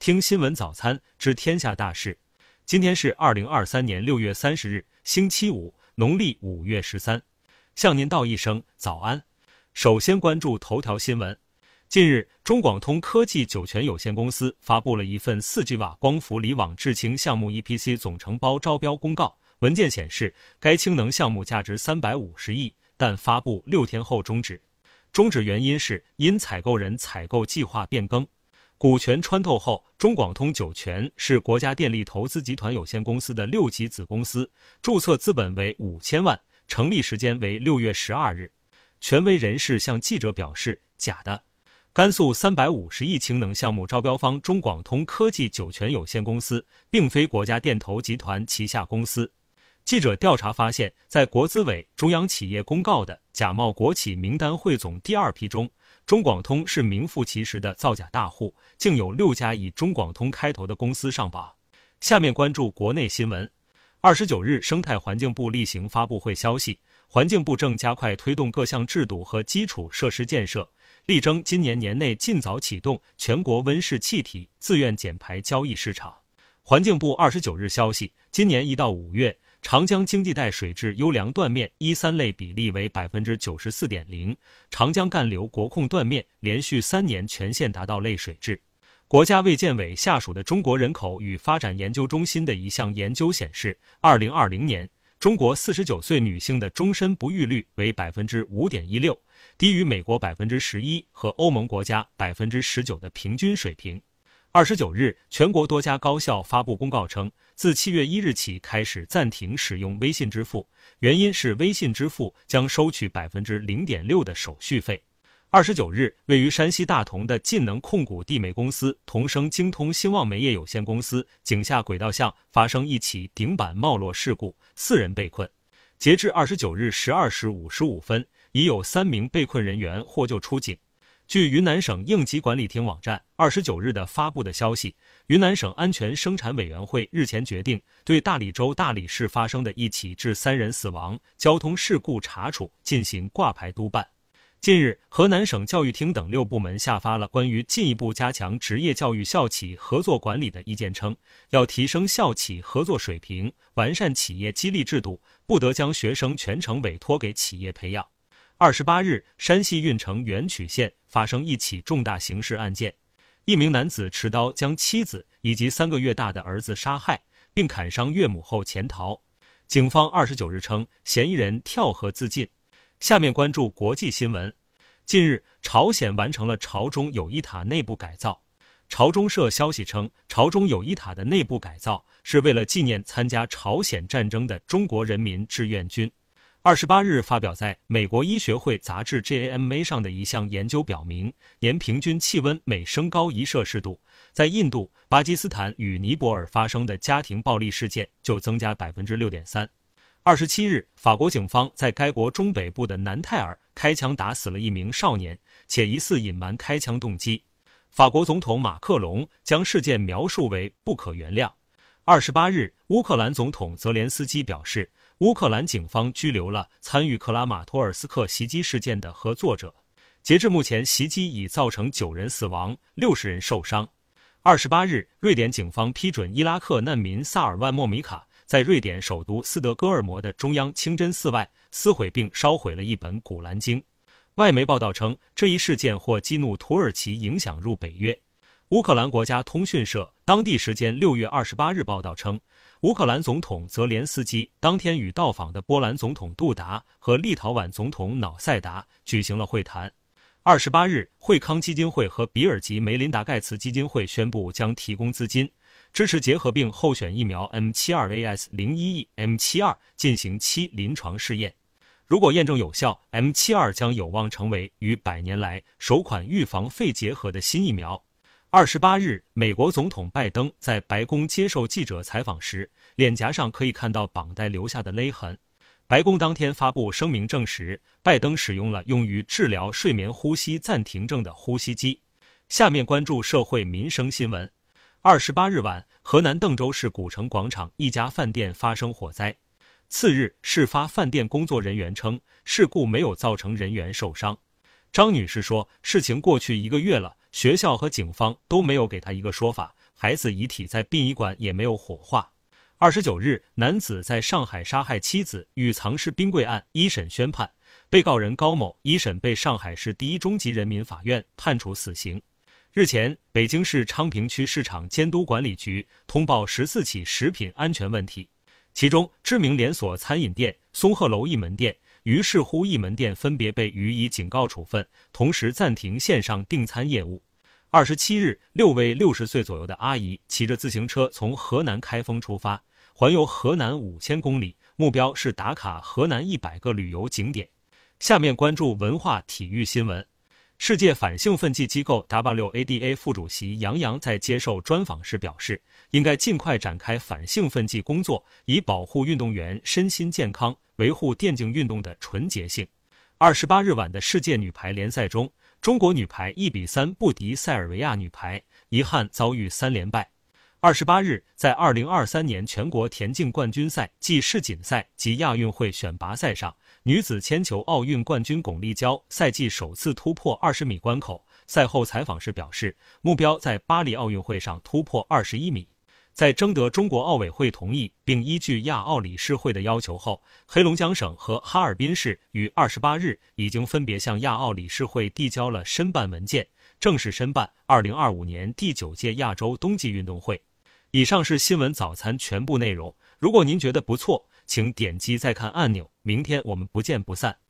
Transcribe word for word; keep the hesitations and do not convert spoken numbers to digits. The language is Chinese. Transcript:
听新闻早餐知天下大事。今天是二零二三年六月三十日，星期五，农历五月十三，向您道一声早安。首先关注头条新闻。近日，中广通科技酒泉有限公司发布了一份 四G 瓦光伏离网制氢项目 E P C 总承包招标公告。文件显示，该氢能项目价值三百五十亿，但发布六天后终止。终止原因是因采购人采购计划变更。股权穿透后，中广通酒泉是国家电力投资集团有限公司的六级子公司，注册资本为五千万，成立时间为六月十二日。权威人士向记者表示，假的。甘肃三百五十亿氢能项目招标方中广通科技酒泉有限公司，并非国家电投集团旗下公司。记者调查发现，在国资委中央企业公告的假冒国企名单汇总第二批中，中广通是名副其实的造假大户，竟有六家以中广通开头的公司上榜。下面关注国内新闻。二十九日，生态环境部例行发布会消息，环境部正加快推动各项制度和基础设施建设，力争今年年内尽早启动全国温室气体自愿减排交易市场。环境部二十九日消息，今年一到五月，长江经济带水质优良断面一三类比例为 百分之九十四点零， 长江干流国控断面连续三年全线达到类水质。国家卫健委下属的中国人口与发展研究中心的一项研究显示，二零二零年中国四十九岁女性的终身不育率为 百分之五点一六， 低于美国 百分之十一 和欧盟国家 百分之十九 的平均水平。二十九日，全国多家高校发布公告称，自七月一日起开始暂停使用微信支付，原因是微信支付将收取 百分之零点六 的手续费。二十九日，位于山西大同的晋能控股地煤公司同升精通兴旺煤业有限公司井下轨道巷发生一起顶板冒落事故，四人被困。截至二十九日十二时五十五分，已有三名被困人员获救出警。据云南省应急管理厅网站二十九日的发布的消息，云南省安全生产委员会日前决定，对大理州大理市发生的一起致三人死亡交通事故查处进行挂牌督办。近日，河南省教育厅等六部门下发了关于进一步加强职业教育校企合作管理的意见，称要提升校企合作水平，完善企业激励制度，不得将学生全程委托给企业培养。二十八日，山西运城垣曲县发生一起重大刑事案件，一名男子持刀将妻子以及三个月大的儿子杀害，并砍伤岳母后潜逃。警方二十九日称，嫌疑人跳河自尽。下面关注国际新闻。近日，朝鲜完成了朝中友谊塔内部改造。朝中社消息称，朝中友谊塔的内部改造是为了纪念参加朝鲜战争的中国人民志愿军。二十八日发表在美国医学会杂志 J A M A 上的一项研究表明，年平均气温每升高一摄氏度，在印度、巴基斯坦与尼泊尔发生的家庭暴力事件就增加 百分之六点三。二十七日，法国警方在该国中北部的南泰尔开枪打死了一名少年，且疑似隐瞒开枪动机。法国总统马克龙将事件描述为不可原谅。二十八日，乌克兰总统泽连斯基表示，乌克兰警方拘留了参与克拉马托尔斯克袭击事件的合作者。截至目前，袭击已造成九人死亡，六十人受伤。二十八日，瑞典警方批准伊拉克难民萨尔万·莫米卡在瑞典首都斯德哥尔摩的中央清真寺外撕毁并烧毁了一本《古兰经》。外媒报道称，这一事件或激怒土耳其影响入北约。乌克兰国家通讯社当地时间六月二十八日报道称，乌克兰总统泽连斯基当天与到访的波兰总统杜达和立陶宛总统瑙塞达举行了会谈。二十八日，惠康基金会和比尔及梅琳达盖茨基金会宣布将提供资金，支持结核病候选疫苗 M 七十二 A S 零一 E M 七十二 进行期临床试验。如果验证有效， M 七十二 将有望成为逾百年来首款预防肺结核的新疫苗。二十八日，美国总统拜登在白宫接受记者采访时，脸颊上可以看到绑带留下的勒痕。白宫当天发布声明证实，拜登使用了用于治疗睡眠呼吸暂停症的呼吸机。下面关注社会民生新闻。二十八日晚，河南邓州市古城广场一家饭店发生火灾。次日，事发饭店工作人员称，事故没有造成人员受伤。张女士说，事情过去一个月了，学校和警方都没有给她一个说法，孩子遗体在殡仪馆也没有火化。二十九日，男子在上海杀害妻子与藏尸冰柜案一审宣判，被告人高某一审被上海市第一中级人民法院判处死刑。日前，北京市昌平区市场监督管理局通报十四起食品安全问题，其中知名连锁餐饮店松鹤楼一门店、于是乎一门店分别被予以警告处分，同时暂停线上订餐业务。二十七日，六位六十岁左右的阿姨骑着自行车从河南开封出发，环游河南五千公里，目标是打卡河南一百个旅游景点。下面关注文化体育新闻。世界反兴奋剂机构 W A D A 副主席杨洋在接受专访时表示，应该尽快展开反兴奋剂工作，以保护运动员身心健康，维护电竞运动的纯洁性。二十八日晚的世界女排联赛中，中国女排一比三不敌塞尔维亚女排，遗憾遭遇三连败。二十八日，在二零二三年全国田径冠军赛暨世锦赛及亚运会选拔赛上，女子铅球奥运冠军巩立姣赛季首次突破二十米关口。赛后采访时表示，目标在巴黎奥运会上突破二十一米。在征得中国奥委会同意并依据亚奥理事会的要求后，黑龙江省和哈尔滨市于二十八日已经分别向亚奥理事会递交了申办文件，正式申办二零二五年第九届亚洲冬季运动会。以上是新闻早餐全部内容，如果您觉得不错，请点击再看按钮，明天我们不见不散。